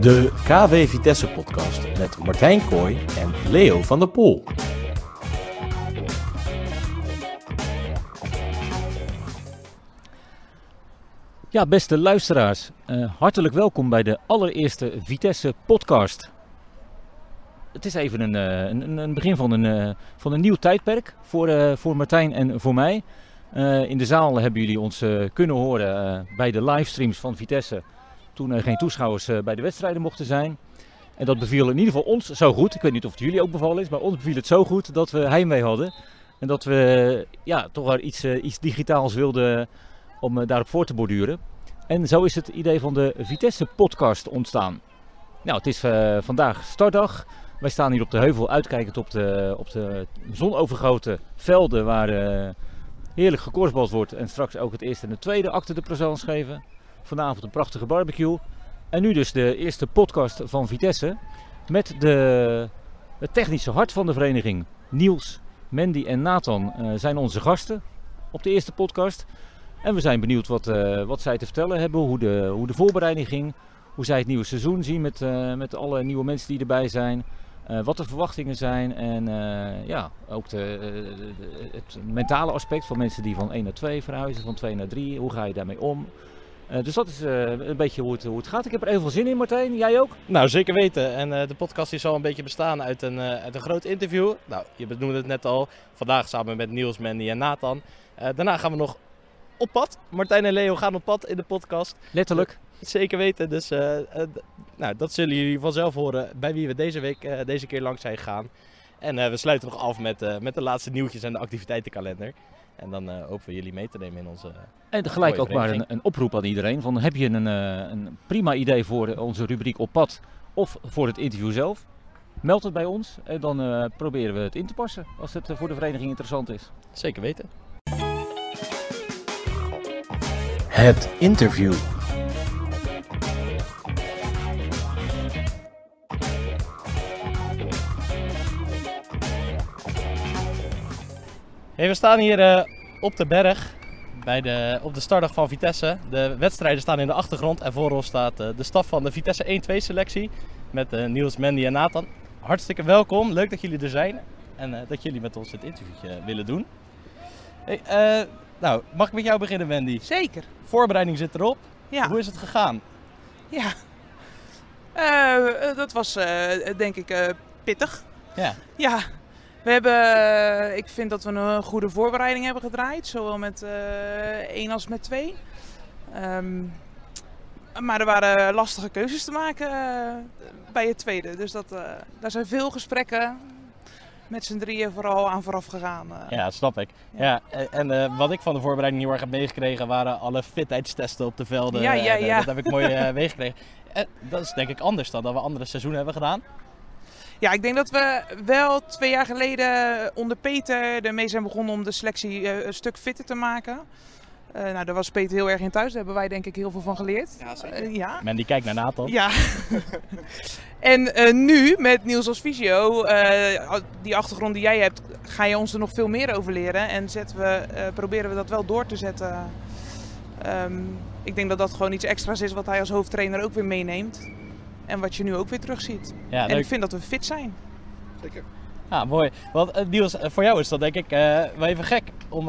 De KW Vitesse podcast met Martijn Kooi en Leo van der Poel. Ja, beste luisteraars, hartelijk welkom bij de allereerste Vitesse podcast. Het is even een begin van een nieuw tijdperk voor Martijn en voor mij. In de zaal hebben jullie ons kunnen horen bij de livestreams van Vitesse toen er geen toeschouwers bij de wedstrijden mochten zijn. En dat beviel in ieder geval ons zo goed. Ik weet niet of het jullie ook bevallen is, maar ons beviel het zo goed dat we heimwee hadden. En dat we toch wel iets digitaals wilden om daarop voor te borduren. En zo is het idee van de Vitesse podcast ontstaan. Nou, het is vandaag startdag. Wij staan hier op de heuvel uitkijkend op de zonovergoten velden waar heerlijk gekorfbald wordt. En straks ook het eerste en het tweede acte de présence geven. Vanavond een prachtige barbecue. En nu dus de eerste podcast van Vitesse met het technische hart van de vereniging. Niels, Mandy en Nathan zijn onze gasten op de eerste podcast. En we zijn benieuwd wat zij te vertellen hebben, hoe de voorbereiding ging. Hoe zij het nieuwe seizoen zien met alle nieuwe mensen die erbij zijn. Wat de verwachtingen zijn en ook het mentale aspect van mensen die van 1 naar 2 verhuizen, van 2 naar 3. Hoe ga je daarmee om? Dus dat is een beetje hoe het gaat. Ik heb er heel veel zin in, Martijn. Jij ook? Nou, zeker weten. En de podcast zal een beetje bestaan uit een groot interview. Nou, je benoemde het net al. Vandaag samen met Niels, Mandy en Nathan. Daarna gaan we nog op pad. Martijn en Leo gaan op pad in de podcast. Letterlijk. Zeker weten, dus dat zullen jullie vanzelf horen bij wie we deze keer langs zijn gegaan. En we sluiten nog af met de laatste nieuwtjes en de activiteitenkalender. En dan hopen we jullie mee te nemen in onze en tegelijk ook maar een oproep aan iedereen. Van, heb je een prima idee voor onze rubriek op pad of voor het interview zelf? Meld het bij ons en dan proberen we het in te passen als het voor de vereniging interessant is. Zeker weten. Het interview. Hey, we staan hier op de berg op de startdag van Vitesse. De wedstrijden staan in de achtergrond en voor ons staat de staf van de Vitesse 1-2 selectie met Niels, Mandy en Nathan. Hartstikke welkom, leuk dat jullie er zijn en dat jullie met ons dit interviewtje willen doen. Hey, mag ik met jou beginnen, Mandy? Zeker. Voorbereiding zit erop. Ja. Hoe is het gegaan? Ja, dat was denk ik pittig. Ja. Ja. Ik vind dat we een goede voorbereiding hebben gedraaid, zowel met 1 als met 2. Maar er waren lastige keuzes te maken bij het tweede. Dus daar zijn veel gesprekken met z'n drieën vooral aan vooraf gegaan. Ja, snap ik. Ja. Ja, en wat ik van de voorbereiding heel erg heb meegekregen waren alle fitheidstesten op de velden. Ja. Dat heb ik mooi meegekregen. Dat is denk ik anders dan dat we andere seizoenen hebben gedaan. Ja, ik denk dat we wel 2 jaar geleden onder Peter ermee zijn begonnen om de selectie een stuk fitter te maken. Daar was Peter heel erg in thuis. Daar hebben wij denk ik heel veel van geleerd. Ja, zeker. Men die kijkt naar Nathan. Ja. En nu met Niels als fysio, die achtergrond die jij hebt, ga je ons er nog veel meer over leren. En proberen we dat wel door te zetten. Ik denk dat dat gewoon iets extra's is wat hij als hoofdtrainer ook weer meeneemt. En wat je nu ook weer terugziet. Ja, en ik vind dat we fit zijn. Zeker. Ja, mooi. Want Niels, voor jou is dat denk ik wel even gek. Om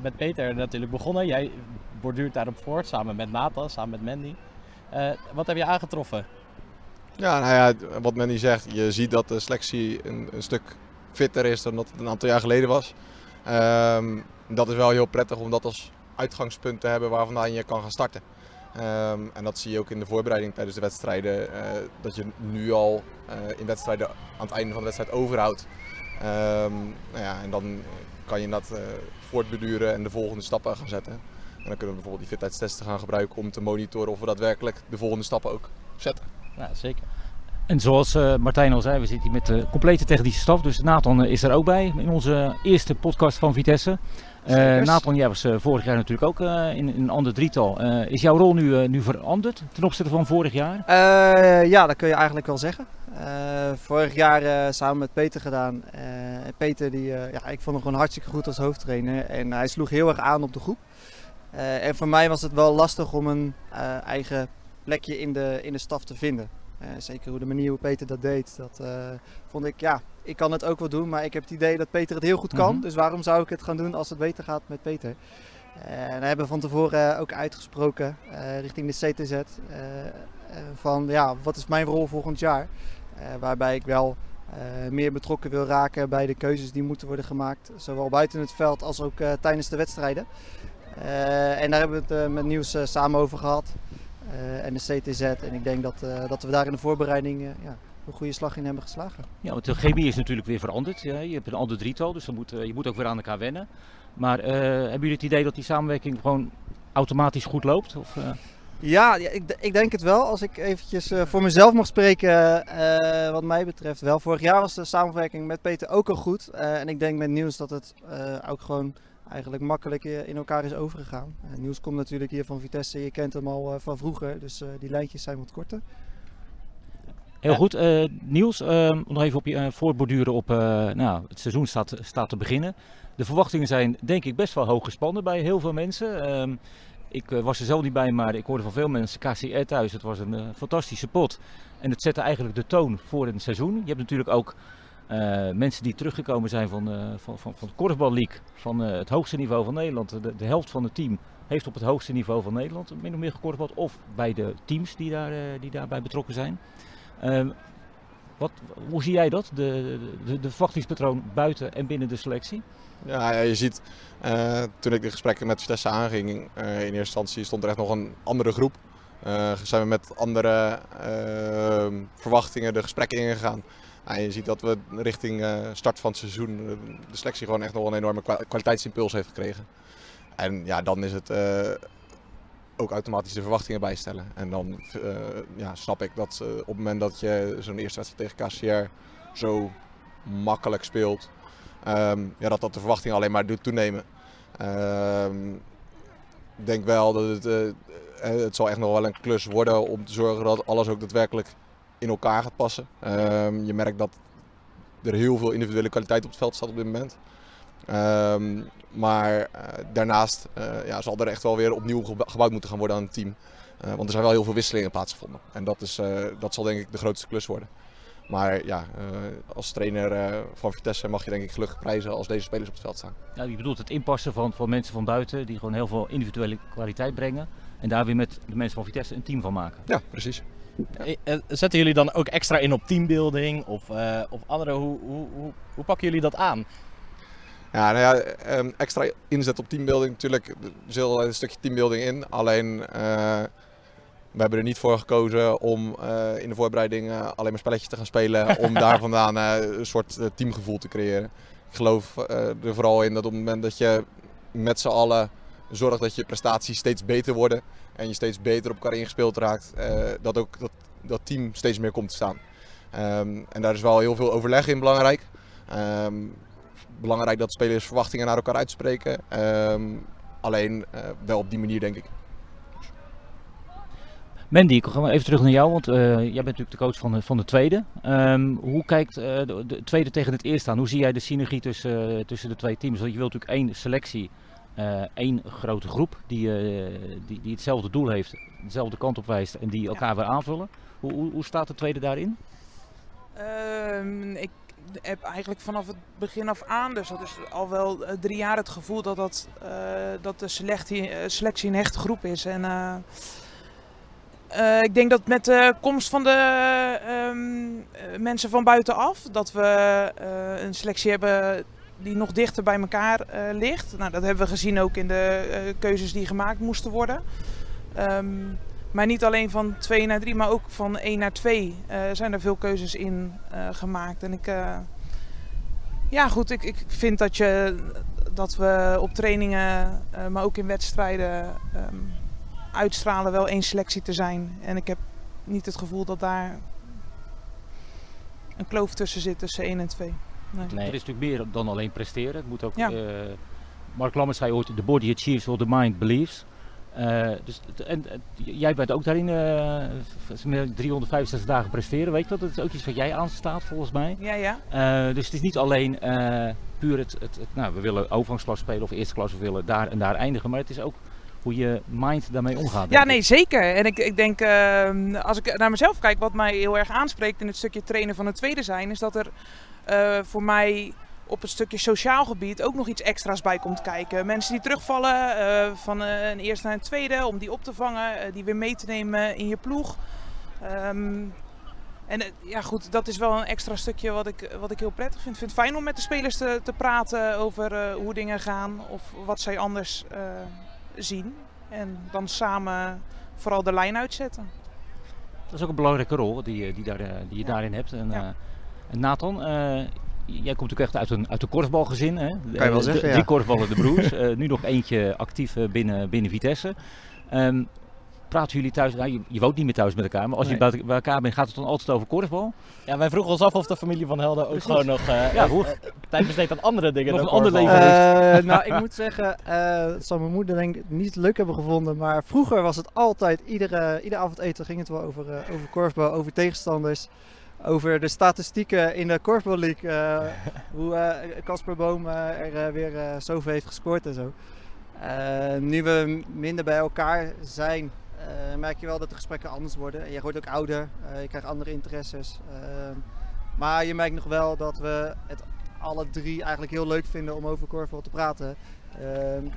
met Peter natuurlijk begonnen. Jij borduurt daarop voort, samen met Nathan, samen met Mandy. Wat heb je aangetroffen? Ja, wat Mandy zegt. Je ziet dat de selectie een stuk fitter is dan dat het een aantal jaar geleden was. Dat is wel heel prettig om dat als uitgangspunt te hebben waar vandaan je kan gaan starten. En dat zie je ook in de voorbereiding tijdens de wedstrijden, dat je nu al in wedstrijden aan het einde van de wedstrijd overhoudt. En dan kan je dat voortbeduren en de volgende stappen gaan zetten. En dan kunnen we bijvoorbeeld die fitheidstesten gaan gebruiken om te monitoren of we daadwerkelijk de volgende stappen ook zetten. Ja, zeker. En zoals Martijn al zei, we zitten hier met de complete technische staf, dus Nathan is er ook bij in onze eerste podcast van Vitesse. Nathan, jij was vorig jaar natuurlijk ook in een ander drietal. Is jouw rol nu veranderd ten opzichte van vorig jaar? Ja, dat kun je eigenlijk wel zeggen. Vorig jaar samen met Peter gedaan. Peter, ik vond hem gewoon hartstikke goed als hoofdtrainer en hij sloeg heel erg aan op de groep. En voor mij was het wel lastig om een eigen plekje in de staf te vinden. Zeker hoe de manier hoe Peter dat deed, dat vond ik, ja, ik kan het ook wel doen, maar ik heb het idee dat Peter het heel goed kan. Dus waarom zou ik het gaan doen als het beter gaat met Peter? En we hebben van tevoren ook uitgesproken richting de CTZ van ja, wat is mijn rol volgend jaar? Waarbij ik wel meer betrokken wil raken bij de keuzes die moeten worden gemaakt. Zowel buiten het veld als ook tijdens de wedstrijden. En daar hebben we het met Nieuws samen over gehad. En de CTZ. En ik denk dat we daar in de voorbereiding een goede slag in hebben geslagen. Ja, want de GBI is natuurlijk weer veranderd. Ja. Je hebt een ander drietal, dus je moet ook weer aan elkaar wennen. Maar hebben jullie het idee dat die samenwerking gewoon automatisch goed loopt? Of, Ja, ik denk het wel. Als ik eventjes voor mezelf mag spreken, wat mij betreft wel. Vorig jaar was de samenwerking met Peter ook al goed. En ik denk met Niels dat het ook gewoon eigenlijk makkelijk in elkaar is overgegaan. Niels komt natuurlijk hier van Vitesse. Je kent hem al van vroeger, dus die lijntjes zijn wat korter. Heel goed. Niels, nog even op je voortborduren op het seizoen staat te beginnen. De verwachtingen zijn denk ik best wel hoog gespannen bij heel veel mensen. Ik was er zelf niet bij, maar ik hoorde van veel mensen KCR thuis. Het was een fantastische pot. En het zette eigenlijk de toon voor het seizoen. Je hebt natuurlijk ook mensen die teruggekomen zijn van de korfballeague, van het hoogste niveau van Nederland. De helft van het team heeft op het hoogste niveau van Nederland min of meer gekorfbald. Of bij de teams die daarbij betrokken zijn. Hoe zie jij dat? De verwachtingspatroon buiten en binnen de selectie? Ja, je ziet, toen ik de gesprekken met Vitesse aanging, in eerste instantie stond er echt nog een andere groep. Zijn we met andere verwachtingen de gesprekken ingegaan. Je ziet dat we richting start van het seizoen de selectie gewoon echt nog een enorme kwaliteitsimpuls heeft gekregen. En ja, dan is het ook automatisch de verwachtingen bijstellen. En dan snap ik dat op het moment dat je zo'n eerste wedstrijd tegen KCR zo makkelijk speelt, dat de verwachtingen alleen maar doet toenemen. Ik denk wel dat het zal echt nog wel een klus worden om te zorgen dat alles ook daadwerkelijk in elkaar gaat passen. Je merkt dat er heel veel individuele kwaliteit op het veld staat op dit moment. Maar daarnaast zal er echt wel weer opnieuw gebouwd moeten gaan worden aan het team. Want er zijn wel heel veel wisselingen plaatsgevonden. En dat zal denk ik de grootste klus worden. Maar ja, als trainer van Vitesse mag je denk ik gelukkig prijzen als deze spelers op het veld staan. Ja, je bedoelt het inpassen van mensen van buiten die gewoon heel veel individuele kwaliteit brengen. En daar weer met de mensen van Vitesse een team van maken. Ja, precies. Ja. Zetten jullie dan ook extra in op teambuilding of andere? Hoe pakken jullie dat aan? Ja, extra inzet op teambuilding. Natuurlijk, er zit altijd een stukje teambuilding in. Alleen, we hebben er niet voor gekozen om in de voorbereiding alleen maar spelletjes te gaan spelen. Om daar vandaan een soort teamgevoel te creëren. Ik geloof er vooral in dat op het moment dat je met z'n allen zorgt dat je prestaties steeds beter worden. En je steeds beter op elkaar ingespeeld raakt. Dat ook dat team steeds meer komt te staan. En daar is wel heel veel overleg in belangrijk. Belangrijk dat spelers verwachtingen naar elkaar uitspreken. Alleen wel op die manier, denk ik. Mandy, ik ga maar even terug naar jou, want jij bent natuurlijk de coach van de tweede. Hoe kijkt de tweede tegen het eerste aan? Hoe zie jij de synergie tussen de twee teams? Want je wilt natuurlijk één selectie, één grote groep die hetzelfde doel heeft, dezelfde kant op wijst en die elkaar weer aanvullen. Hoe staat de tweede daarin? Ik heb eigenlijk vanaf het begin af aan, dus dat is al wel 3 jaar het gevoel dat de selectie een hechte groep is. En ik denk dat met de komst van de mensen van buitenaf, dat we een selectie hebben die nog dichter bij elkaar ligt. Nou, dat hebben we gezien ook in de keuzes die gemaakt moesten worden. Maar niet alleen van 2 naar 3, maar ook van 1 naar 2 zijn er veel keuzes in gemaakt. En ik vind dat we op trainingen, maar ook in wedstrijden uitstralen wel één selectie te zijn. En ik heb niet het gevoel dat daar een kloof tussen zit tussen 1 en 2. Nee. Er is natuurlijk meer dan alleen presteren. Het moet ook, Mark Lammers zei ooit, the body achieves what the mind believes. Jij bent ook daarin 365 dagen presteren, weet je dat? Dat is ook iets wat jij aanstaat volgens mij. Ja. Dus het is niet alleen puur we willen overgangsklas spelen of eerste klas, we willen daar en daar eindigen. Maar het is ook hoe je mind daarmee omgaat. Ja, nee, zeker. En ik denk, als ik naar mezelf kijk, wat mij heel erg aanspreekt in het stukje trainen van het tweede zijn, is dat er voor mij op het stukje sociaal gebied ook nog iets extra's bij komt kijken. Mensen die terugvallen van een eerste naar een tweede, om die op te vangen, die weer mee te nemen in je ploeg. Ja goed, dat is wel een extra stukje wat ik heel prettig vind. Ik vind het fijn om met de spelers te praten over hoe dingen gaan of wat zij anders zien. En dan samen vooral de lijn uitzetten. Dat is ook een belangrijke rol die je daarin hebt. En, ja. Nathan, jij komt ook echt uit een korfbalgezin. Hè? Kan je wel zeggen, ja. Drie korfballen de broers. Nu nog eentje actief binnen Vitesse. Praten jullie thuis, nou, je woont niet meer thuis met elkaar, maar als je bij elkaar bent, gaat het dan altijd over korfbal? Ja, wij vroegen ons af of de familie van Helden ook precies. Gewoon nog tijd besteedt aan andere dingen. Nog een ander leven heeft. Nou, ik moet zeggen, dat zal mijn moeder denk ik niet leuk hebben gevonden, maar vroeger was het altijd, iedere avond eten ging het wel over korfbal, over tegenstanders. Over de statistieken in de Korfbal League, hoe Casper Boom er weer zoveel heeft gescoord en zo. Nu we minder bij elkaar zijn, merk je wel dat de gesprekken anders worden. En je wordt ook ouder, je krijgt andere interesses. Maar je merkt nog wel dat we het alle drie eigenlijk heel leuk vinden om over korfbal te praten.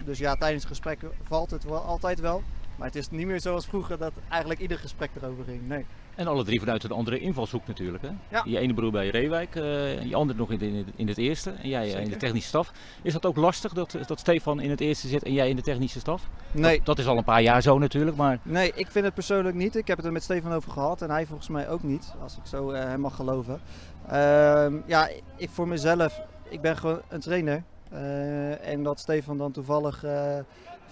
Dus ja, tijdens gesprekken valt het wel, altijd wel. Maar het is niet meer zoals vroeger dat eigenlijk ieder gesprek erover ging, nee. En alle drie vanuit een andere invalshoek natuurlijk, hè? Ja. Je ene broer bij Reewijk, je andere nog in het eerste en jij in de technische staf. Is dat ook lastig dat Stefan in het eerste zit en jij in de technische staf? Nee. Dat is al een paar jaar zo natuurlijk, maar... Nee, ik vind het persoonlijk niet. Ik heb het er met Stefan over gehad en hij volgens mij ook niet, als ik zo hem mag geloven. Ja, ik voor mezelf, ik ben gewoon een trainer en dat Stefan dan toevallig...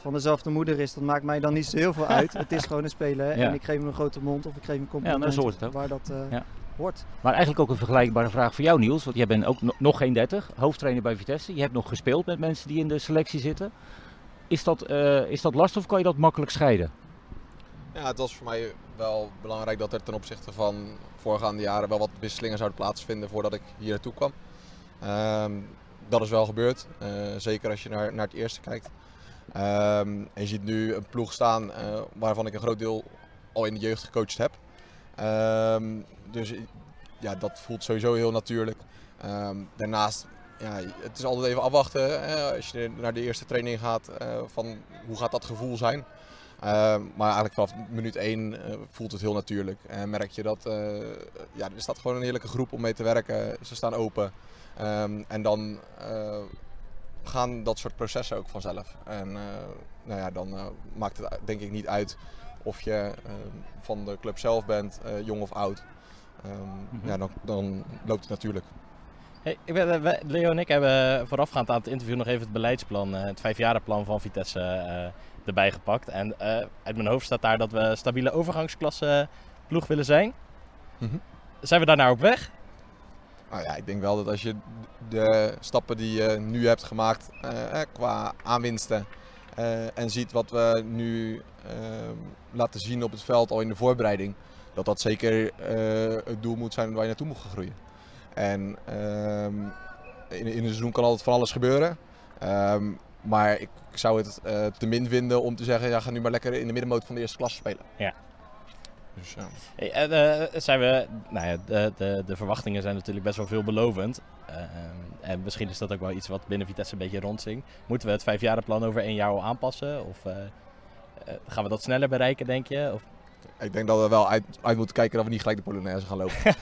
van dezelfde moeder is, dat maakt mij dan niet zo heel veel uit. Het is gewoon een speler en ik geef hem een grote mond of ik geef hem compliment waar dat hoort. Maar eigenlijk ook een vergelijkbare vraag voor jou, Niels, want jij bent ook nog geen 30, hoofdtrainer bij Vitesse. Je hebt nog gespeeld met mensen die in de selectie zitten. Is dat lastig of kan je dat makkelijk scheiden? Ja, het was voor mij wel belangrijk dat er ten opzichte van voorgaande jaren wel wat wisselingen zouden plaatsvinden voordat ik hier naartoe kwam. Dat is wel gebeurd, zeker als je naar het eerste kijkt. En je ziet nu een ploeg staan waarvan ik een groot deel al in de jeugd gecoacht heb. Dus ja, dat voelt sowieso heel natuurlijk. Daarnaast, ja, het is altijd even afwachten als je naar de eerste training gaat van hoe gaat dat gevoel zijn. Maar eigenlijk vanaf minuut 1 voelt het heel natuurlijk. En merk je dat ja, er staat gewoon een heerlijke groep om mee te werken. Ze staan open en dan... gaan dat soort processen ook vanzelf. En nou ja, dan maakt het denk ik niet uit of je van de club zelf bent, jong of oud. Ja, dan loopt het natuurlijk. Hey, Leo en ik hebben voorafgaand aan het interview nog even het beleidsplan, het 5-jarenplan van Vitesse erbij gepakt. En uit mijn hoofd staat daar dat we een stabiele overgangsklasse ploeg willen zijn. Mm-hmm. Zijn we daar nou op weg? Nou ja, ik denk wel dat als je de stappen die je nu hebt gemaakt qua aanwinsten en ziet wat we nu laten zien op het veld al in de voorbereiding, dat zeker het doel moet zijn waar je naartoe moet groeien. En in een seizoen kan altijd van alles gebeuren, maar ik zou het te min vinden om te zeggen, ja, ga nu maar lekker in de middenmoot van de eerste klasse spelen. Ja. Dus, ja. Hey, zijn we, nou ja, de verwachtingen zijn natuurlijk best wel veelbelovend. En misschien is dat ook wel iets wat binnen Vitesse een beetje rondzingt. Moeten we het 5-jarenplan over 1 jaar al aanpassen? Of gaan we dat sneller bereiken, denk je? Of... Ik denk dat we wel uit moeten kijken dat we niet gelijk de Polonaise gaan lopen.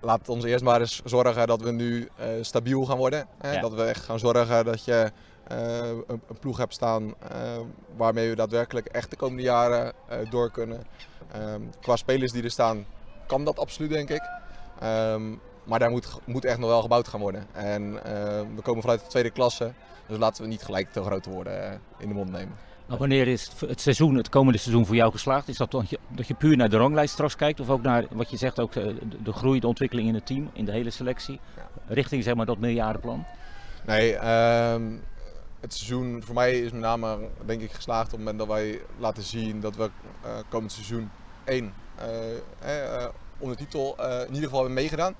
Laat ons eerst maar eens zorgen dat we nu stabiel gaan worden. Hè? Ja. Dat we echt gaan zorgen dat je een ploeg hebt staan waarmee we daadwerkelijk echt de komende jaren door kunnen. Qua spelers die er staan kan dat absoluut, denk ik. Maar daar moet echt nog wel gebouwd gaan worden. En we komen vanuit de tweede klasse, dus laten we niet gelijk te grote woorden in de mond nemen. Nou, wanneer is het komende seizoen voor jou geslaagd? Is dat dat je puur naar de ranglijst straks kijkt? Of ook naar wat je zegt, ook de groei, de ontwikkeling in het team, in de hele selectie? Ja. Richting zeg maar dat meerjarenplan? Nee, het seizoen voor mij is met name denk ik geslaagd op het moment dat wij laten zien dat we komend seizoen 1 om de titel in ieder geval hebben meegedaan.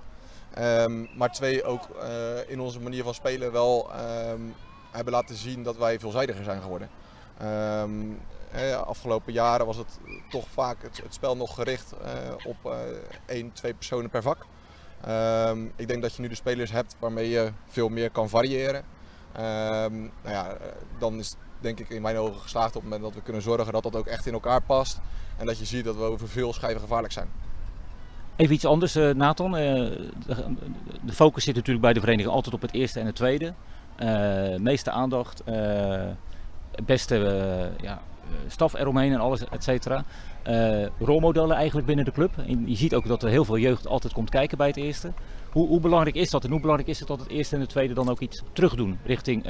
Maar 2 ook in onze manier van spelen wel hebben laten zien dat wij veelzijdiger zijn geworden. Afgelopen jaren was het toch vaak het spel nog gericht op 1-2 personen per vak. Ik denk dat je nu de spelers hebt waarmee je veel meer kan variëren. Dan is het denk ik in mijn ogen geslaagd op het moment dat we kunnen zorgen dat dat ook echt in elkaar past. En dat je ziet dat we over veel schijven gevaarlijk zijn. Even iets anders, Nathan. De focus zit natuurlijk bij de vereniging altijd op het eerste en het tweede. Meeste aandacht, beste staf eromheen en alles, et cetera. Rolmodellen eigenlijk binnen de club. En je ziet ook dat er heel veel jeugd altijd komt kijken bij het eerste. Hoe belangrijk is dat en hoe belangrijk is het dat het eerste en het tweede dan ook iets terug doen richting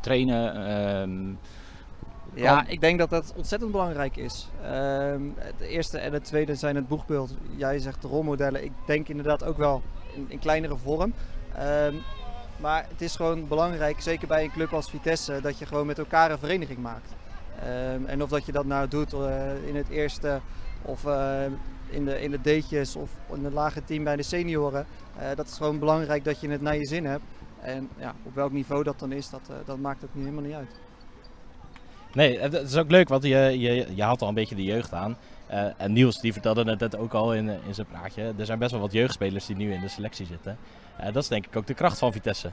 trainen? Ja, ik denk dat dat ontzettend belangrijk is. Het eerste en het tweede zijn het boegbeeld. Jij zegt de rolmodellen. Ik denk inderdaad ook wel in kleinere vorm. Maar het is gewoon belangrijk, zeker bij een club als Vitesse, dat je gewoon met elkaar een vereniging maakt. En of dat je dat nou doet in het eerste of in de D'tjes of in het lage team bij de senioren. Dat is gewoon belangrijk dat je het naar je zin hebt. En ja, op welk niveau dat dan is, dat maakt het nu helemaal niet uit. Nee, het is ook leuk, want je haalt al een beetje de jeugd aan. En Niels die vertelde het net ook al in zijn praatje. Er zijn best wel wat jeugdspelers die nu in de selectie zitten. Dat is denk ik ook de kracht van Vitesse.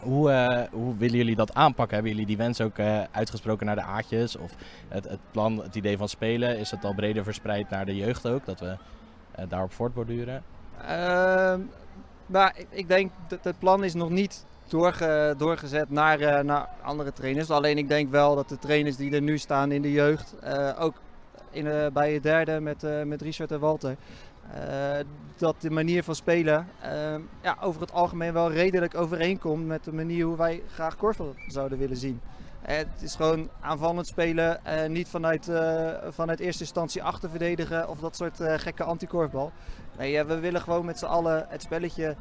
Hoe willen jullie dat aanpakken? Hebben jullie die wens ook uitgesproken naar de A'tjes? Of het plan, het idee van spelen, is het al breder verspreid naar de jeugd ook? Dat we daarop voortborduren? Ik denk dat het plan is nog niet doorgezet naar andere trainers. Alleen ik denk wel dat de trainers die er nu staan in de jeugd, ook bij het derde met Richard en Walter, dat de manier van spelen over het algemeen wel redelijk overeenkomt met de manier hoe wij graag korfbal zouden willen zien. Het is gewoon aanvallend spelen, niet vanuit eerste instantie achterverdedigen of dat soort gekke antikorfbal. Nee, we willen gewoon met z'n allen het spelletje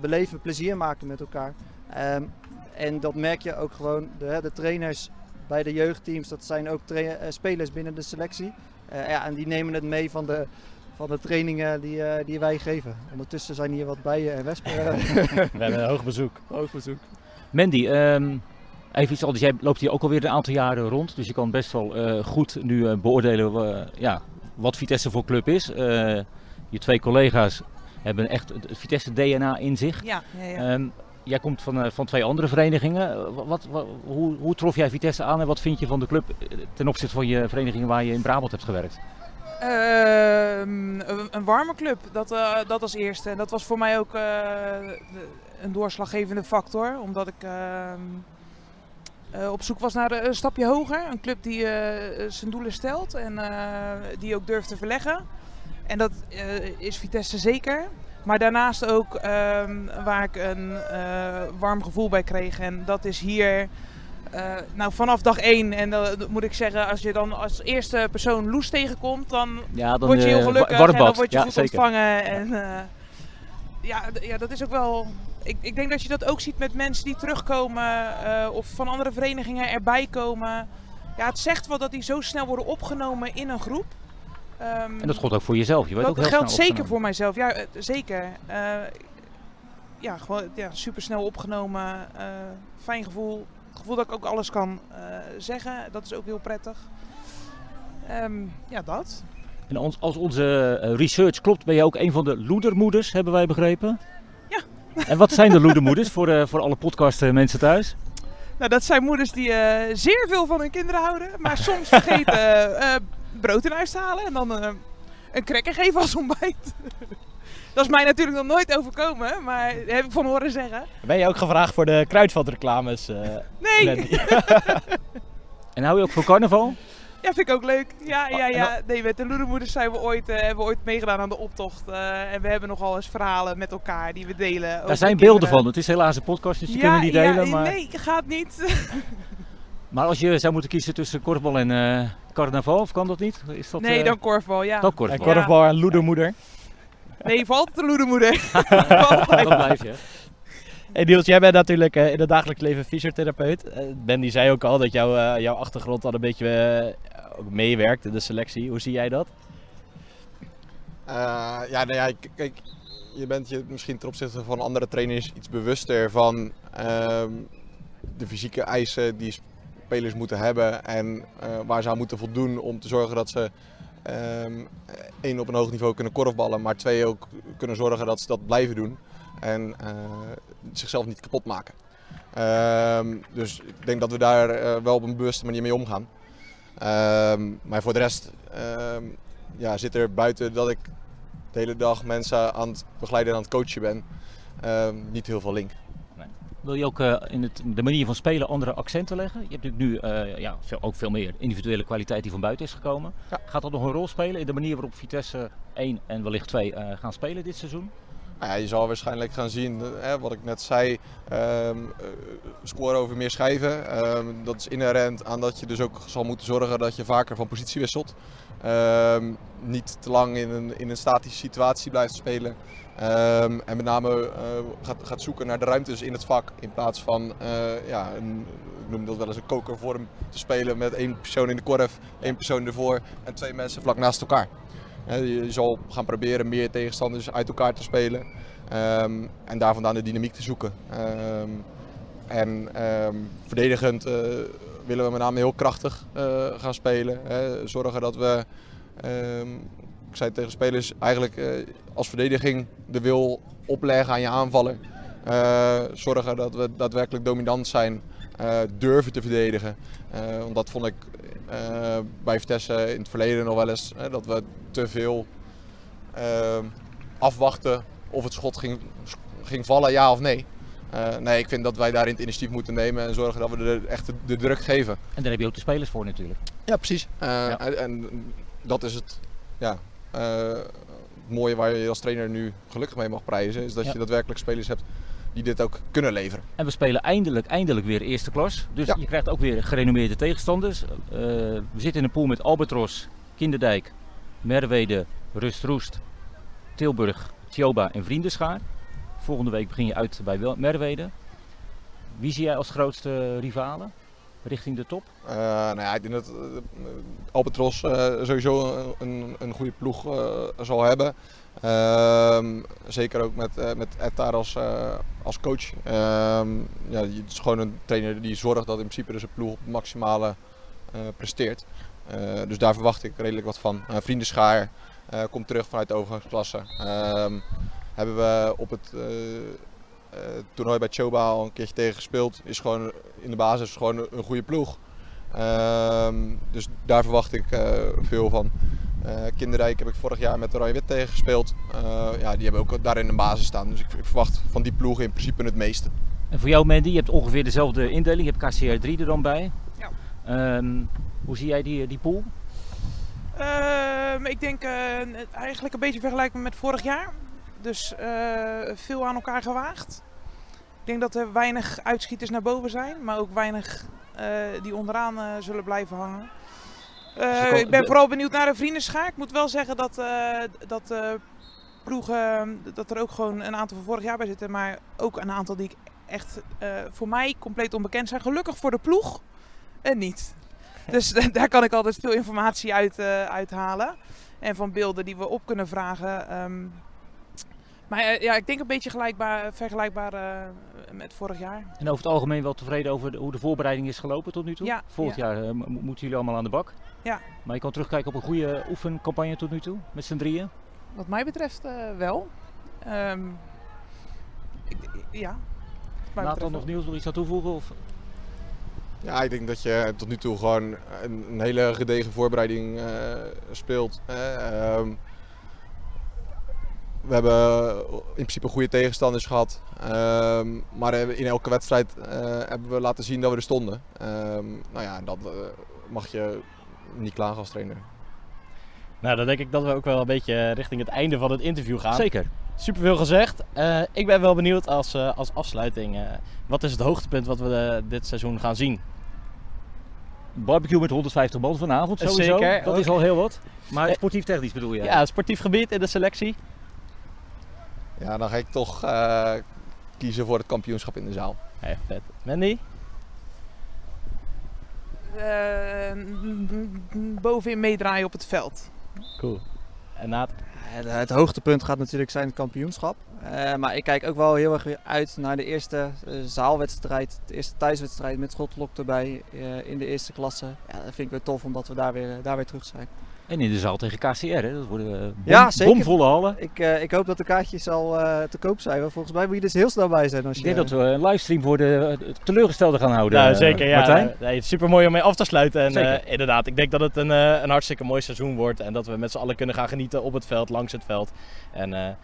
beleven, plezier maken met elkaar. En dat merk je ook gewoon, de trainers bij de jeugdteams, dat zijn ook spelers binnen de selectie. En die nemen het mee van de trainingen die wij geven. Ondertussen zijn hier wat bijen en wespen. We hebben een hoog bezoek. Mandy, even iets anders. Jij loopt hier ook alweer een aantal jaren rond. Dus je kan best wel goed nu beoordelen wat Vitesse voor club is. Je twee collega's hebben echt het Vitesse DNA in zich. Ja. Jij komt van twee andere verenigingen. Hoe trof jij Vitesse aan en wat vind je van de club ten opzichte van je verenigingen waar je in Brabant hebt gewerkt? Een warme club, dat als eerste. En dat was voor mij ook een doorslaggevende factor, omdat ik op zoek was naar een stapje hoger. Een club die zijn doelen stelt en die ook durft te verleggen. En dat is Vitesse zeker. Maar daarnaast ook waar ik een warm gevoel bij kreeg. En dat is hier vanaf dag 1. En dat moet ik zeggen, als je dan als eerste persoon Loes tegenkomt, dan word je heel gelukkig en dan word je goed ontvangen. En, dat is ook wel. Ik denk dat je dat ook ziet met mensen die terugkomen of van andere verenigingen erbij komen. Ja, het zegt wel dat die zo snel worden opgenomen in een groep. En dat geldt ook voor jezelf. Dat geldt zeker voor mijzelf, ja, zeker. Super snel opgenomen, fijn gevoel. Het gevoel dat ik ook alles kan zeggen, dat is ook heel prettig. Dat. En als onze research klopt, ben je ook een van de loedermoeders, hebben wij begrepen. Ja. En wat zijn de loedermoeders voor alle podcastmensen thuis? Nou, dat zijn moeders die zeer veel van hun kinderen houden, maar soms vergeten brood in huis te halen en dan een cracker geven als ontbijt. Dat is mij natuurlijk nog nooit overkomen, maar dat heb ik van horen zeggen. Ben je ook gevraagd voor de kruidvatreclames? Nee! En hou je ook voor carnaval? Ja, vind ik ook leuk. Ja. Nee, met de loedermoeders hebben we ooit meegedaan aan de optocht. En we hebben nogal eens verhalen met elkaar die we delen. Daar zijn beelden van. Het is helaas een podcast, dus die kunnen we niet delen. Ja, maar nee, gaat niet. Maar als je zou moeten kiezen tussen korfbal en carnaval, of kan dat niet? Is dat, dan korfbal, ja. Dan korfbal. En korfbal en loedermoeder. Nee, valt de loedermoeder. Dat blijf je. Hey Niels, jij bent natuurlijk in het dagelijks leven fysiotherapeut. Mandy zei ook al dat jouw achtergrond al een beetje meewerkt in de selectie. Hoe zie jij dat? Kijk, je bent je misschien ten opzichte van andere trainers iets bewuster van de fysieke eisen die spelers moeten hebben en waar ze aan moeten voldoen om te zorgen dat ze één, op een hoog niveau kunnen korfballen, maar twee, ook kunnen zorgen dat ze dat blijven doen en zichzelf niet kapot maken. Dus ik denk dat we daar wel op een bewuste manier mee omgaan. Maar voor de rest ja, zit er buiten dat ik de hele dag mensen aan het begeleiden en aan het coachen ben, niet heel veel link. Nee. Wil je ook in de manier van spelen andere accenten leggen? Je hebt natuurlijk nu ja, ook veel meer individuele kwaliteit die van buiten is gekomen. Ja. Gaat dat nog een rol spelen in de manier waarop Vitesse 1 en wellicht 2 gaan spelen dit seizoen? Ja, je zal waarschijnlijk gaan zien, hè, wat ik net zei, scoren over meer schijven. Dat is inherent aan dat je dus ook zal moeten zorgen dat je vaker van positie wisselt. Niet te lang in een statische situatie blijft spelen. En met name gaat zoeken naar de ruimtes in het vak. In plaats van, ja, ik noem dat wel eens een kokervorm, te spelen met één persoon in de korf, één persoon ervoor en twee mensen vlak naast elkaar. Je zal gaan proberen meer tegenstanders uit elkaar te spelen en daar vandaan de dynamiek te zoeken. Verdedigend willen we met name heel krachtig gaan spelen. Zorgen dat we, ik zei tegen spelers, eigenlijk als verdediging de wil opleggen aan je aanvaller. Zorgen dat we daadwerkelijk dominant zijn, durven te verdedigen. Want dat vond ik bij Vitesse in het verleden nog wel eens, dat we te veel afwachten of het schot ging vallen, ja of nee. Nee, ik vind dat wij daarin het initiatief moeten nemen en zorgen dat we er echt de druk geven. En daar heb je ook de spelers voor natuurlijk. Ja, precies. Ja. En dat is het, ja, het mooie waar je als trainer nu gelukkig mee mag prijzen, is dat je daadwerkelijk spelers hebt die dit ook kunnen leveren. En we spelen eindelijk weer eerste klas. Dus je krijgt ook weer gerenommeerde tegenstanders. We zitten in een pool met Albatros, Kinderdijk, Merwede, Rust-Roest, Tilburg, Tjoba en Vriendenschaar. Volgende week begin je uit bij Merwede. Wie zie jij als grootste rivalen richting de top? Nou ja, ik denk dat Albatros sowieso een goede ploeg zal hebben. Zeker ook met Edward als coach. Ja, het is gewoon een trainer die zorgt dat in principe dus een ploeg op het maximale presteert. Dus daar verwacht ik redelijk wat van. Vriendenschaar komt terug vanuit de overgangsklasse. Hebben we op het toernooi bij Tjoba al een keertje tegen gespeeld. Is gewoon in de basis gewoon een goede ploeg. Dus daar verwacht ik veel van. Kinderdijk heb ik vorig jaar met de Oranje-Wit tegen gespeeld. Ja, die hebben ook daarin een basis staan. Dus ik verwacht van die ploegen in principe het meeste. En voor jou, Mandy, je hebt ongeveer dezelfde indeling. Je hebt KCR 3 er dan bij. Ja. Hoe zie jij die pool? Ik denk eigenlijk een beetje vergelijkbaar met vorig jaar. Dus veel aan elkaar gewaagd. Ik denk dat er weinig uitschieters naar boven zijn, maar ook weinig die onderaan zullen blijven hangen. Ik ben vooral benieuwd naar de Vriendenschaar. Ik moet wel zeggen dat ploegen, dat er ook gewoon een aantal van vorig jaar bij zitten, maar ook een aantal die ik echt voor mij compleet onbekend zijn. Gelukkig voor de ploeg niet. Dus daar kan ik altijd veel informatie uit halen en van beelden die we op kunnen vragen. Maar ja, ik denk een beetje vergelijkbaar met vorig jaar. En over het algemeen wel tevreden over hoe de voorbereiding is gelopen tot nu toe? Ja, Volgend jaar moeten jullie allemaal aan de bak. Ja. Maar je kan terugkijken op een goede oefencampagne tot nu toe, met z'n drieën? Wat mij betreft wel. Nathan of Niels nog iets aan toevoegen? Of? Ja, ik denk dat je tot nu toe gewoon een hele gedegen voorbereiding speelt. We hebben in principe goede tegenstanders gehad, maar in elke wedstrijd hebben we laten zien dat we er stonden. Nou ja, dat mag je niet klagen als trainer. Nou, dan denk ik dat we ook wel een beetje richting het einde van het interview gaan. Zeker. Superveel gezegd. Ik ben wel benieuwd als afsluiting. Wat is het hoogtepunt wat we dit seizoen gaan zien? Barbecue met 150 man vanavond sowieso. Zeker. Dat is al heel wat. Maar sportief technisch bedoel je? Ja, sportief gebied in de selectie. Ja, dan ga ik toch kiezen voor het kampioenschap in de zaal. Hey, vet. Mandy? Bovenin meedraaien op het veld. Cool. En Naat? Het hoogtepunt gaat natuurlijk zijn het kampioenschap. Maar ik kijk ook wel heel erg weer uit naar de eerste zaalwedstrijd. De eerste thuiswedstrijd met Schotlok erbij in de eerste klasse. Ja, dat vind ik weer tof omdat we daar weer terug zijn. En in de zaal tegen KCR, hè? Dat worden bomvolle hallen. Ik hoop dat de kaartjes al te koop zijn. Want volgens mij moet je dus heel snel bij zijn. Als je... Ik denk dat we een livestream voor de teleurgestelden gaan houden. Nou, zeker, ja. Martijn? Nee, super mooi om mee af te sluiten. En inderdaad, ik denk dat het een hartstikke mooi seizoen wordt. En dat we met z'n allen kunnen gaan genieten op het veld, langs het veld. En nou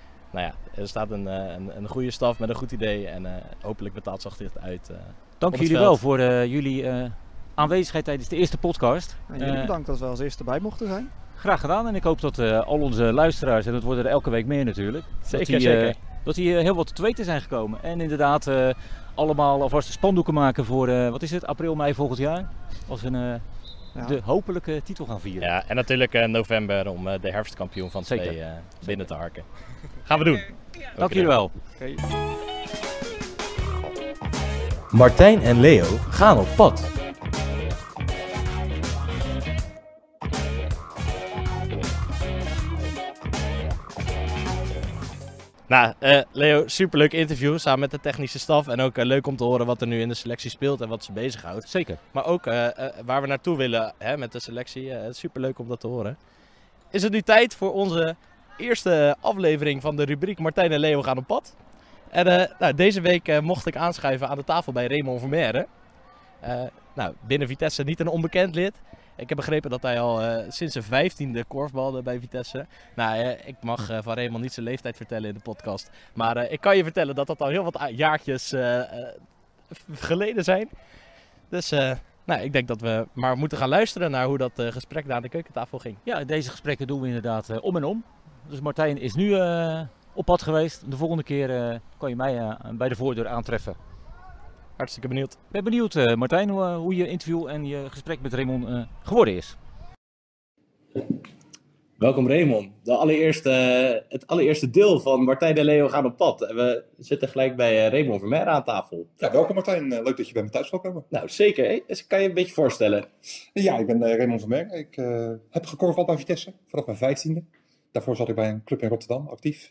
ja, er staat een goede staf met een goed idee. En hopelijk betaalt zich dit uit. Dank jullie wel voor jullie... aanwezigheid tijdens de eerste podcast. En jullie bedankt dat we als eerste erbij mochten zijn. Graag gedaan en ik hoop dat al onze luisteraars, en dat worden er elke week meer natuurlijk, dat die heel wat te weten zijn gekomen. En inderdaad allemaal alvast spandoeken maken voor, wat is het, april, mei volgend jaar? Als we de hopelijke titel gaan vieren. Ja, en natuurlijk november om de herfstkampioen van twee binnen te harken. Gaan we doen. Ja. Dank jullie wel. Okay. Martijn en Leo gaan op pad. Nou, Leo, superleuk interview samen met de technische staf. En ook leuk om te horen wat er nu in de selectie speelt en wat ze bezighoudt. Zeker. Maar ook waar we naartoe willen met de selectie. Superleuk om dat te horen. Is het nu tijd voor onze eerste aflevering van de rubriek Martijn en Leo gaan op pad? En deze week mocht ik aanschuiven aan de tafel bij Remon Vermaire. Binnen Vitesse niet een onbekend lid. Ik heb begrepen dat hij al sinds zijn 15e korfbalde bij Vitesse. Nou, ik mag van Raymond niet zijn leeftijd vertellen in de podcast. Maar ik kan je vertellen dat dat al heel wat jaartjes geleden zijn. Dus ik denk dat we maar moeten gaan luisteren naar hoe dat gesprek daar aan de keukentafel ging. Ja, deze gesprekken doen we inderdaad om en om. Dus Martijn is nu op pad geweest. De volgende keer kan je mij bij de voordeur aantreffen. Hartstikke benieuwd. Ik ben benieuwd, Martijn, hoe je interview en je gesprek met Remon geworden is. Welkom Remon. Het allereerste deel van Martijn en Leo gaan op pad. En we zitten gelijk bij Remon Vermaire aan tafel. Ja, welkom Martijn. Leuk dat je bij me thuis wil komen. Nou, zeker. Hè? Dus kan je een beetje voorstellen? Ja, ik ben Remon Vermaire. Ik heb gekorfbald bij Vitesse vanaf mijn 15e. Daarvoor zat ik bij een club in Rotterdam, Actief.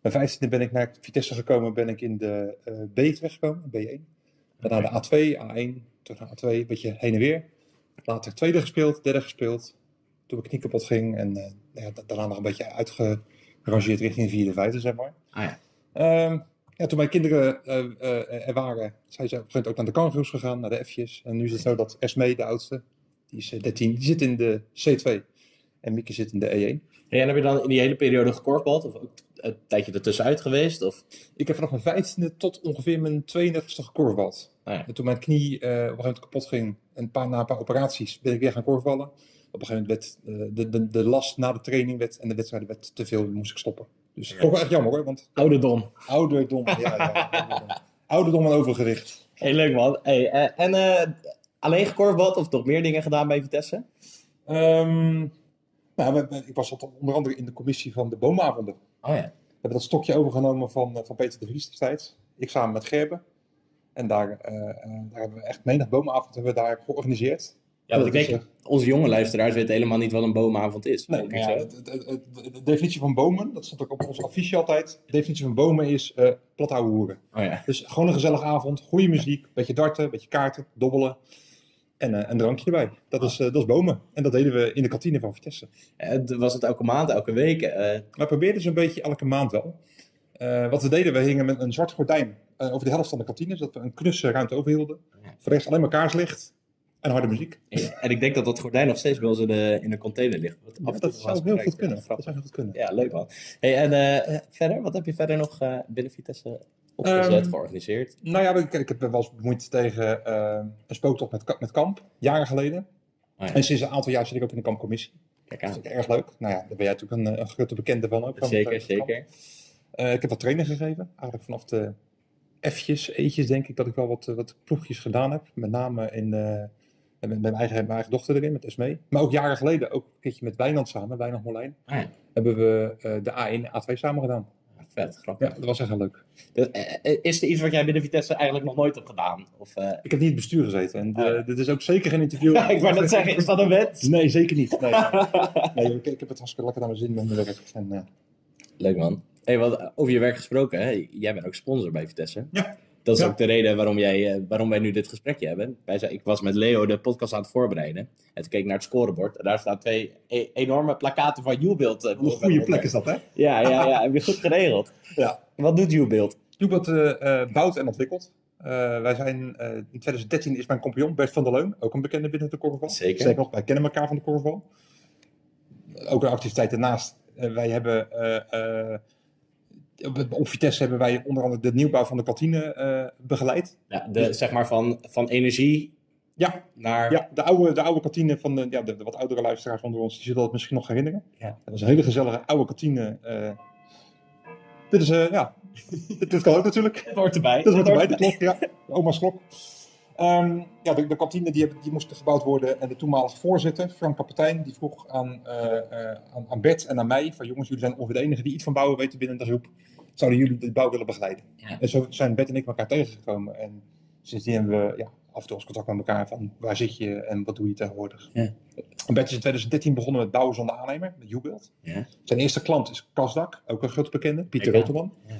Mijn 15e ben ik naar Vitesse gekomen, ben ik in de B terechtgekomen, B1. Daarna de A2, A1, terug naar A2, een beetje heen en weer. Later tweede gespeeld, derde gespeeld. Toen mijn knie kapot ging en daarna nog een beetje uitgerangeerd richting vierde, vijfde, zeg maar. Ah, ja. Toen mijn kinderen er waren, zijn ze op een gegeven moment ook naar de kangaroes gegaan, naar de F'jes. En nu is het zo dat Esmee, de oudste, die is 13, die zit in de C2. En Mieke zit in de E1. Hey, en heb je dan in die hele periode gekorfbald? Of ook een tijdje ertussenuit geweest? Of? Ik heb vanaf mijn 15e tot ongeveer mijn 32e gekorfbald. Ah, ja. En toen mijn knie op een gegeven moment kapot ging, na een paar operaties, ben ik weer gaan korfballen. Op een gegeven moment werd de last na de training en de wedstrijd werd te veel, moest ik stoppen. Dus toch wel echt jammer hoor. Want Ouderdom, ja. Ouderdom en overgewicht. Hey, leuk man. Hey, alleen gekorfbald of toch meer dingen gedaan bij Vitesse? Ik was onder andere in de commissie van de boomavonden. Oh, ja. We hebben dat stokje overgenomen van Peter de Vries destijds. Ik samen met Gerben. En daar hebben we echt menig boomavonden georganiseerd. Ja, want ik denk, onze jonge luisteraars weten helemaal niet wat een boomavond is. Nee, de definitie van bomen, dat stond ook op ons affiche altijd. De definitie van bomen is plat ouwe hoeren. Oh, ja. Dus gewoon een gezellige avond, goede muziek, beetje darten, beetje kaarten, dobbelen. En een drankje erbij. Dat is bomen. En dat deden we in de kantine van Vitesse. Was het elke maand, elke week? We probeerden ze een beetje elke maand wel. Wat we deden, we hingen met een zwart gordijn over de helft van de kantine. Zodat we een knusse ruimte overhielden. Ja. Voor de rest alleen maar kaarslicht en harde muziek. En ik denk dat dat gordijn nog steeds wel eens in een container ligt. Dat zou heel goed kunnen. Ja, leuk man. Hey, en verder? Wat heb je verder nog binnen Vitesse opgezet, georganiseerd? Nou ja, ik heb wel eens bemoeid tegen een spooktocht met Kamp, jaren geleden. Oh, ja. En sinds een aantal jaar zit ik ook in de Kampcommissie. Kijk aan. Dat is erg leuk. Nou ja, daar ben jij natuurlijk een grote bekende van ook. Zeker. Ik heb wat training gegeven. Eigenlijk vanaf de F'jes, E'tjes denk ik dat ik wel wat ploegjes gedaan heb. Met name met mijn eigen dochter erin, met Esmee. Maar ook jaren geleden, ook een keertje met Wijnand samen, Wijnand Molijn. Oh, ja. Hebben we de A1 en A2 samen gedaan. Vet, grappig. Ja, dat was echt heel leuk. Is er iets wat jij binnen Vitesse eigenlijk nog nooit hebt gedaan? Of, Ik heb niet in het bestuur gezeten. En dit is ook zeker geen interview. Ik wou net zeggen, is dat een wet? Nee, zeker niet. Nee, ik heb het hartstikke lekker aan mijn zin met mijn werk. En, leuk man. Hey, wat, over je werk gesproken, hè? Jij bent ook sponsor bij Vitesse. Ja. Dat is ook de reden waarom wij nu dit gesprekje hebben. Ik was met Leo de podcast aan het voorbereiden. En toen keek naar het scorebord. En daar staan twee enorme plakkaten van YouBuild. Een goede plek is dat, hè? Ja. Heb je goed geregeld. Ja. Wat doet YouBuild? YouBuild bouwt en ontwikkelt. Wij zijn, in 2013 is mijn compagnon Bert van der Leun. Ook een bekende binnen de korfbal. Zeker nog, wij kennen elkaar van de korfbal. Ook een activiteit daarnaast. Wij hebben... Op Vitesse hebben wij onder andere de nieuwbouw van de kantine begeleid. Ja, zeg maar van energie naar... Ja, de oude kantine van de wat oudere luisteraars onder ons, die zullen dat misschien nog herinneren. Ja. Dat is een hele gezellige oude kantine. Dit is, dit kan ook natuurlijk. Het hoort erbij. Dat hoort erbij. De oma's klok. De kantine die moest gebouwd worden en de toenmalige voorzitter, Frank Kapitein, die vroeg aan Bert en aan mij van jongens, jullie zijn ongeveer de enige die iets van bouwen weten binnen de groep. Zouden jullie de bouw willen begeleiden? Ja. En zo zijn Bert en ik elkaar tegengekomen en sindsdien hebben we af en toe ons contact met elkaar van waar zit je en wat doe je tegenwoordig. Ja. Bert is in 2013 begonnen met bouwen zonder aannemer, met YouBuild. Ja. Zijn eerste klant is Kasdak, ook een grote bekende, Peter Rotterman. Ja.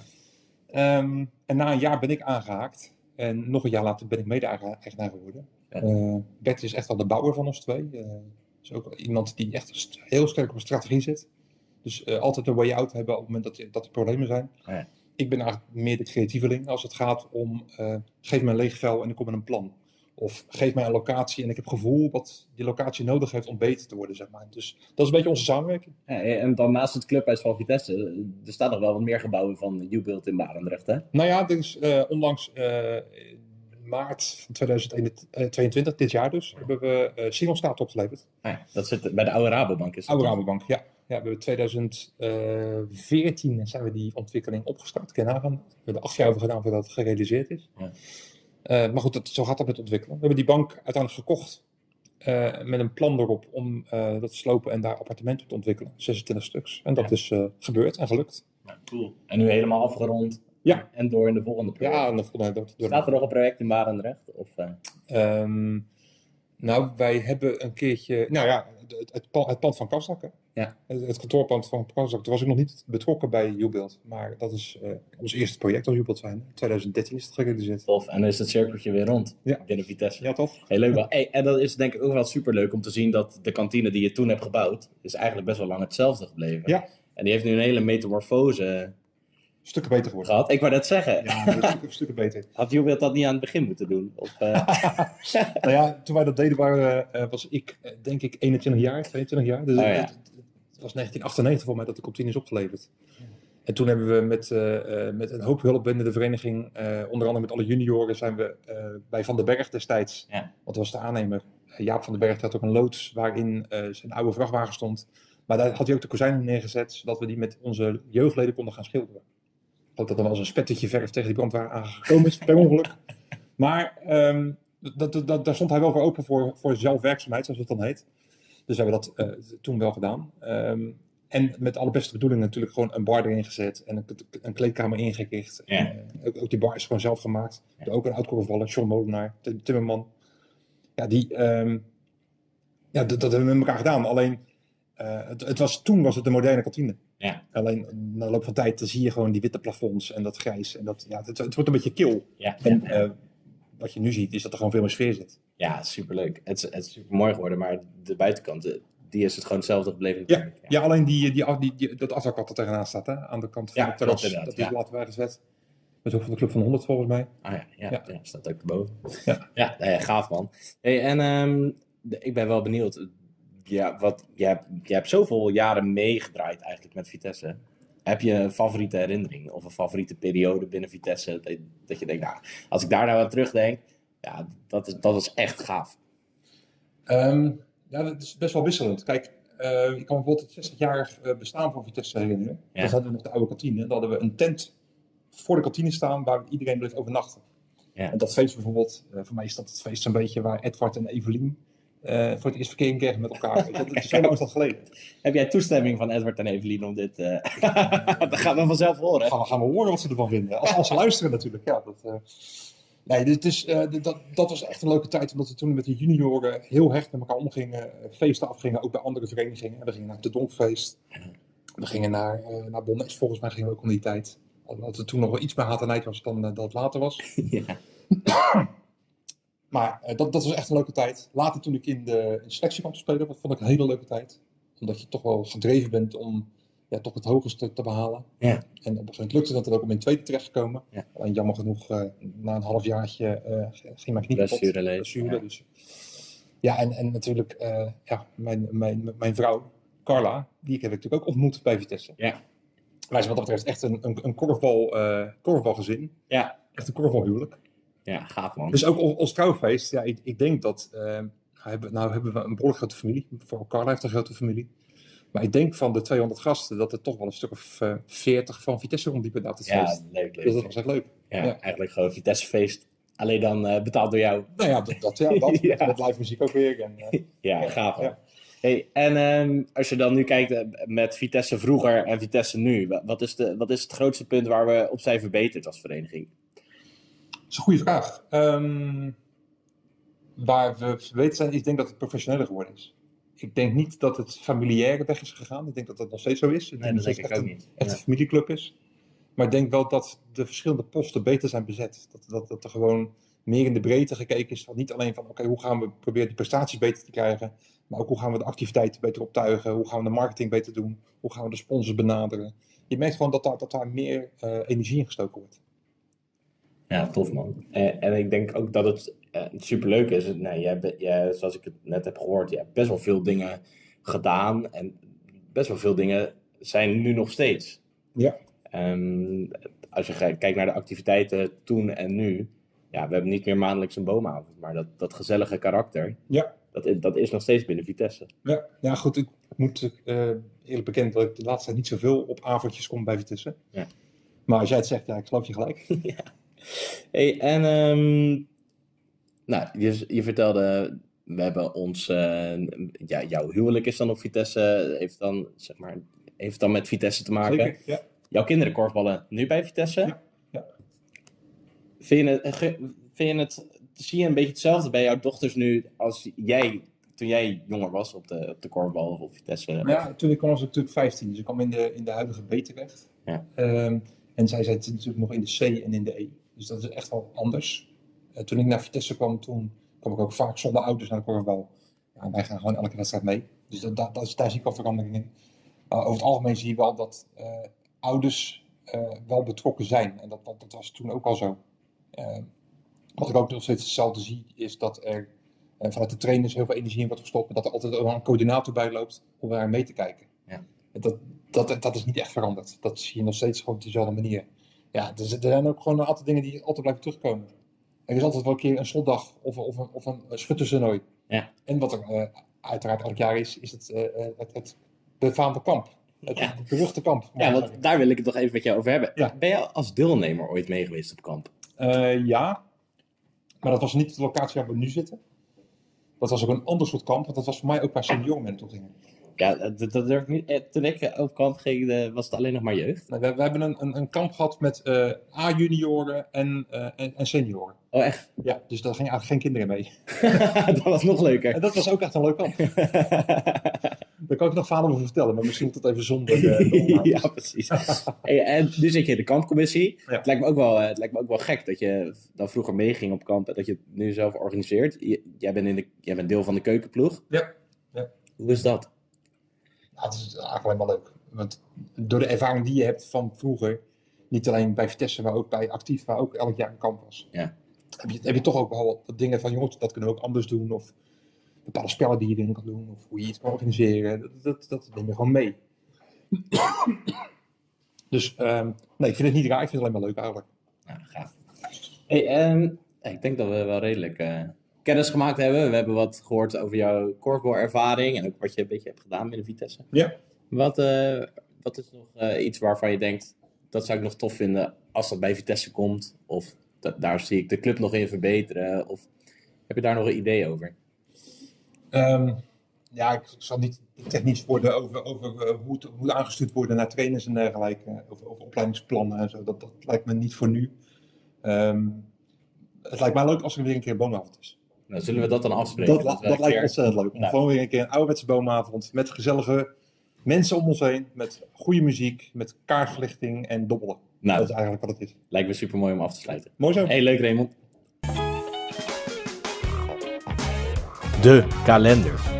En na een jaar ben ik aangehaakt. En nog een jaar later ben ik mede-eigenaar geworden. Ja. Bert is echt al de bouwer van ons twee. Is ook iemand die echt heel sterk op strategie zit. Dus altijd een way-out hebben op het moment dat er problemen zijn. Ja. Ik ben eigenlijk meer de creatieveling als het gaat om... geef mij een leeg vel en ik kom met een plan. Of geef mij een locatie en ik heb het gevoel dat die locatie nodig heeft om beter te worden, zeg maar. Dus dat is een beetje onze samenwerking. Ja, en dan naast het clubhuis van Vitesse, er staan nog wel wat meer gebouwen van YouBuild in Barendrecht, hè? Nou ja, dus, onlangs maart van 2022, dit jaar dus, hebben we Singelstaat opgeleverd. Ja, dat zit bij de oude Rabobank. Is dat oude Rabobank, ja. Ja, we hebben in 2014 zijn we die ontwikkeling opgestart. Kan je nagaan. We hebben 8 jaar over gedaan voordat het gerealiseerd is. Ja. Maar goed, zo gaat dat met ontwikkelen. We hebben die bank uiteindelijk gekocht met een plan erop om dat te slopen en daar appartementen te ontwikkelen. 26 stuks. En dat is gebeurd en gelukt. Ja, cool. En nu helemaal afgerond en door in de volgende project. Ja, en de volgende door. Staat er nog een project in Barendrecht? Of, wij hebben een keertje... Nou ja, het pand van Kasdak. Ja. Het kantoorpand van Kasdak. Toen was ik nog niet betrokken bij YouBuild. Maar dat is ons eerste project als YouBuild zijn. In 2013 is het gerealiseerd. Tof. En dan is het cirkeltje weer rond. Ja. Binnen Vitesse. Ja, toch? Heel leuk wel. Hey, en dat is denk ik ook wel superleuk om te zien dat de kantine die je toen hebt gebouwd... is eigenlijk best wel lang hetzelfde gebleven. Ja. En die heeft nu een hele metamorfose... Stukken beter geworden. Gehad. Ik wou dat zeggen. Ja, stukken beter. Had YouBuild dat niet aan het begin moeten doen? Of, Nou ja, toen wij dat deden was ik denk ik 21 jaar, 22 jaar. Dus het was 1998 voor mij dat de kantine is opgeleverd. Ja. En toen hebben we met een hoop hulp binnen de vereniging, onder andere met alle junioren, zijn we bij Van der Berg destijds. Ja. Want dat was de aannemer. Jaap van der Berg had ook een loods waarin zijn oude vrachtwagen stond. Maar daar had hij ook de kozijnen neergezet, zodat we die met onze jeugdleden konden gaan schilderen. Dat dan wel eens een spettetje verf tegen die brandwagen aangekomen is, per ongeluk. Maar daar stond hij wel voor open voor zelfwerkzaamheid, zoals het dan heet. Dus hebben we dat toen wel gedaan. En met alle beste bedoelingen natuurlijk gewoon een bar erin gezet en een kleedkamer ingericht. Ja. Ook die bar is gewoon zelf gemaakt. Ja. Ook een oud-korfballer, John Molenaar, Timmerman. Ja, dat hebben we met elkaar gedaan. Alleen, toen was het de moderne kantine. Ja. Alleen na de loop van tijd zie je gewoon die witte plafonds en dat grijs. En dat, het wordt een beetje kil. Ja. En wat je nu ziet is dat er gewoon veel meer sfeer zit. Ja, superleuk. Het is super mooi geworden, maar de buitenkant, die is het gewoon hetzelfde gebleven. Ja. Ja. Ja, alleen dat afdak wat er tegenaan staat, hè? Aan de kant van het terras, dat is laten wij gezet. Dat is ook van de Club van 100 volgens mij. Ah ja, staat ook erboven. Ja, gaaf man. Hey, en ik ben wel benieuwd... Ja, je hebt zoveel jaren meegedraaid eigenlijk met Vitesse. Heb je een favoriete herinnering of een favoriete periode binnen Vitesse? Dat je denkt, nou, als ik daar nou aan terugdenk, ja, dat is echt gaaf. Dat is best wel wisselend. Kijk, ik kan bijvoorbeeld het 60-jarig bestaan van Vitesse herinneren. Ja. Dat hadden we nog de oude kantine. Dan hadden we een tent voor de kantine staan waar iedereen bleef overnachten. Ja. En dat feest bijvoorbeeld, voor mij is dat het feest een beetje waar Edward en Evelien... voor het eerst verkering kregen met elkaar. Dat is zo lang geleden. Heb jij toestemming van Edward en Evelien om dit... Dat gaan we vanzelf horen. Gaan we horen wat ze ervan vinden. Als ze luisteren natuurlijk. Ja, dat was echt een leuke tijd. Omdat we toen met de junioren heel hecht met elkaar omgingen. Feesten afgingen, ook bij andere verenigingen. We gingen naar de Donkfeest. We gingen naar Bonnes, volgens mij gingen we ook om die tijd. Omdat er toen nog wel iets meer haat en nijd was dan dat het later was. Ja. Maar dat was echt een leuke tijd. Later toen ik in de selectie kwam te spelen, dat vond ik een hele leuke tijd. Omdat je toch wel gedreven bent om toch het hoogste te behalen. Ja. En op een gegeven moment lukte dat er ook om in tweede terecht te komen. Ja. Alleen jammer genoeg, na een halfjaartje ging mijn knie kapot. Blessure, dus. Ja, en natuurlijk mijn vrouw Carla, die heb ik natuurlijk ook ontmoet bij Vitesse. Ja. Wij zijn wat dat betreft echt een korfbalgezin. Ja. Echt een korfbalhuwelijk. Ja, gaaf man. Dus ook ons trouwfeest. Ja, ik denk dat... nou hebben we een behoorlijk grote familie. Voor Carla heeft een grote familie. Maar ik denk van de 200 gasten dat er toch wel een stuk of 40 van Vitesse rondliepen na het feest. Ja, leuk. Dus dat was echt leuk. Ja, ja. Eigenlijk gewoon Vitessefeest. Alleen dan betaald door jou. Nou ja, dat ja. Met live muziek ook weer. En, ja, gaaf man. Ja. Hey, en als je dan nu kijkt met Vitesse vroeger en Vitesse nu, wat is het grootste punt waar we op zijn verbeterd als vereniging? Dat is een goede vraag. Waar we verbeterd zijn, ik denk dat het professioneler geworden is. Ik denk niet dat het familiaire weg is gegaan. Ik denk dat dat nog steeds zo is. En dat denk ik ook niet. Echt een familieclub is. Maar ik denk wel dat de verschillende posten beter zijn bezet. Dat er gewoon meer in de breedte gekeken is. Niet alleen van oké, hoe gaan we proberen die prestaties beter te krijgen... Maar ook hoe gaan we de activiteiten beter optuigen? Hoe gaan we de marketing beter doen? Hoe gaan we de sponsors benaderen? Je merkt gewoon dat daar meer energie in gestoken wordt. Ja, tof man. En ik denk ook dat het superleuk is. Nou, jij, zoals ik het net heb gehoord, je hebt best wel veel dingen gedaan. En best wel veel dingen zijn nu nog steeds. Ja. Als je kijkt naar de activiteiten toen en nu. Ja, we hebben niet meer maandelijks een boomavond. Maar dat gezellige karakter. Ja. Dat is nog steeds binnen Vitesse. Ja, goed. Ik moet eerlijk bekend dat ik de laatste tijd niet zoveel op avondjes kom bij Vitesse. Ja. Maar als jij het zegt, ja, ik geloof je gelijk. Ja. Hey, en nou, je vertelde, we hebben ons, jouw huwelijk is dan op Vitesse, heeft dan met Vitesse te maken. Zeker, ja. Jouw kinderen korfballen nu bij Vitesse. Ja. Ja. Vind je het? Zie je een beetje hetzelfde bij jouw dochters nu als jij, toen jij jonger was op de korfbal of op Vitesse? Ja, toen ik kwam was ik natuurlijk 15, dus ik kwam in de huidige B terecht. Ja. En zij zit natuurlijk nog in de C en in de E, dus dat is echt wel anders. Toen ik naar Vitesse kwam, toen kwam ik ook vaak zonder ouders naar de korfbal. Ja, wij gaan gewoon elke wedstrijd mee, dus daar zie ik al verandering in. Over het algemeen zie je wel dat ouders wel betrokken zijn en dat was toen ook al zo. Wat ik ook nog steeds hetzelfde zie, is dat er vanuit de trainers heel veel energie in wordt gestopt. En dat er altijd een coördinator bij loopt om daar mee te kijken. Ja. Dat is niet echt veranderd. Dat zie je nog steeds gewoon op dezelfde manier. Ja, er zijn ook gewoon een aantal dingen die altijd blijven terugkomen. Er is altijd wel een keer een slotdag of een schutterstoernooi. Ja. En wat er uiteraard elk jaar is het befaamde kamp. Het beruchte kamp. Ja, want daar wil ik het nog even met jou over hebben. Ja. Ben jij als deelnemer ooit mee geweest op kamp? Ja. Maar dat was niet de locatie waar we nu zitten. Dat was ook een ander soort kamp, want dat was voor mij ook waar senioren toe gingen. Ja, dat durf ik niet. Toen ik op kamp ging, was het alleen nog maar jeugd. Nou, we hebben een kamp gehad met A-junioren en senioren. Oh, echt? Ja, dus daar gingen eigenlijk geen kinderen mee. Dat was nog leuker. En dat was ook echt een leuk kamp. Daar kan ik nog verhalen over vertellen, maar misschien moet dat even zonder de ja, precies. Hey, en nu zit je in de kampcommissie. Ja. Het lijkt me ook wel gek dat je dan vroeger meeging op kamp en dat je het nu zelf organiseert. Jij bent deel van de keukenploeg. Ja. Ja. Hoe is dat? Ja, het is eigenlijk helemaal leuk. Want door de ervaring die je hebt van vroeger, niet alleen bij Vitesse, maar ook bij Actief, waar ook elk jaar een kamp was. Ja. Heb je toch ook wel wat dingen van, jongens, dat kunnen we ook anders doen. Of bepaalde spellen die je erin kan doen. Of hoe je iets kan organiseren. Dat neem je gewoon mee. Dus nee, ik vind het niet raar. Ik vind het alleen maar leuk eigenlijk. Nou, gaaf. Hey, ik denk dat we wel redelijk kennis gemaakt hebben. We hebben wat gehoord over jouw korfbalervaring. En ook wat je een beetje hebt gedaan binnen Vitesse. Ja. Wat is nog iets waarvan je denkt, dat zou ik nog tof vinden als dat bij Vitesse komt? Of daar zie ik de club nog in verbeteren? Of heb je daar nog een idee over? Ja, ik zal niet technisch worden over hoe het moet aangestuurd worden naar trainers en dergelijke. Over opleidingsplannen en zo. Dat lijkt me niet voor nu. Het lijkt mij leuk als er weer een keer een boomavond is. Nou, zullen we dat dan afspreken? Dat lijkt me ontzettend leuk. Nou. Gewoon weer een keer een ouderwetse boomavond met gezellige mensen om ons heen. Met goede muziek, met kaartverlichting en dobbelen. Nou, dat is eigenlijk wat het is. Lijkt me super mooi om af te sluiten. Mooi zo. Hey, leuk Remon. De kalender.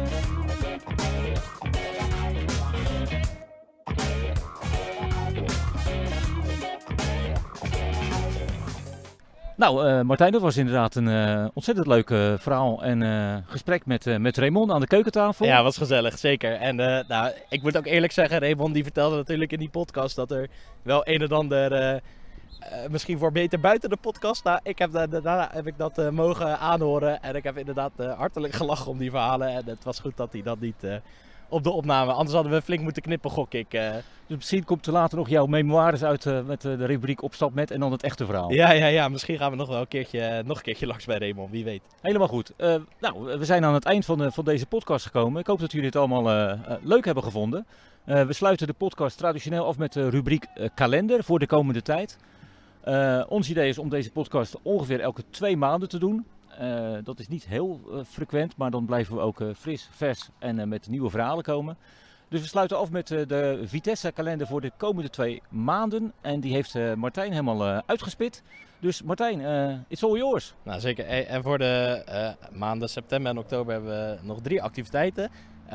Nou, Martijn, dat was inderdaad een ontzettend leuk verhaal en gesprek met Remon aan de keukentafel. Ja, was gezellig, zeker. En nou, ik moet ook eerlijk zeggen, Remon die vertelde natuurlijk in die podcast dat er wel een en ander, misschien voor beter buiten de podcast. Nou, daarna heb ik dat mogen aanhoren en ik heb inderdaad hartelijk gelachen om die verhalen. En het was goed dat hij dat niet... op de opname, anders hadden we flink moeten knippen, gok ik. Dus misschien komt er later nog jouw memoires uit met de rubriek Opstap met en dan het echte verhaal. Ja, misschien gaan we nog wel een keertje langs bij Remon, wie weet. Helemaal goed. Nou, we zijn aan het eind van deze podcast gekomen. Ik hoop dat jullie het allemaal leuk hebben gevonden. We sluiten de podcast traditioneel af met de rubriek kalender voor de komende tijd. Ons idee is om deze podcast ongeveer elke 2 maanden te doen. Dat is niet heel frequent, maar dan blijven we ook fris, vers en met nieuwe verhalen komen. Dus we sluiten af met de Vitesse-kalender voor de komende 2 maanden. En die heeft Martijn helemaal uitgespit. Dus Martijn, it's all yours. Nou, zeker. En voor de maanden september en oktober hebben we nog 3 activiteiten.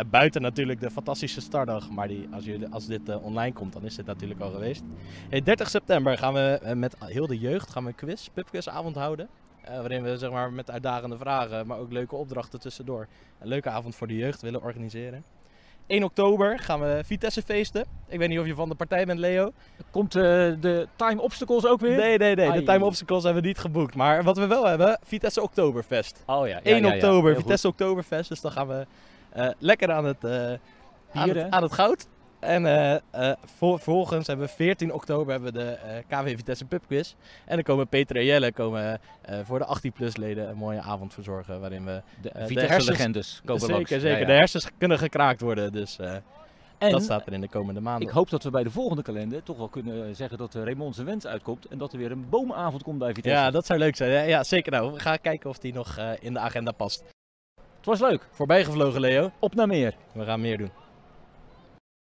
Buiten natuurlijk de fantastische startdag, maar als dit online komt, dan is dit natuurlijk al geweest. 30 september gaan we met heel de jeugd een pubquizavond houden. Waarin we zeg maar, met uitdagende vragen, maar ook leuke opdrachten tussendoor een leuke avond voor de jeugd willen organiseren. 1 oktober gaan we Vitesse feesten. Ik weet niet of je van de partij bent, Leo. Komt de time obstacles ook weer? Nee. Ai, de time obstacles hebben we niet geboekt. Maar wat we wel hebben, Vitesse Oktoberfest. Oh ja. 1 oktober, Vitesse goed. Oktoberfest. Dus dan gaan we lekker aan het goud. En vervolgens hebben we 14 oktober hebben we de KV Vitesse pubquiz. En dan komen Peter en Jelle voor de 18-plus leden een mooie avond verzorgen. Waarin we de hersenlegendes komen langs. Zeker. Ja. De hersens kunnen gekraakt worden. Dus dat staat er in de komende maanden. Ik hoop dat we bij de volgende kalender toch wel kunnen zeggen dat Remon zijn wens uitkomt. En dat er weer een boomavond komt bij Vitesse. Ja, dat zou leuk zijn. Ja, zeker. Nou, we gaan kijken of die nog in de agenda past. Het was leuk. Voorbijgevlogen, Leo. Op naar meer. We gaan meer doen.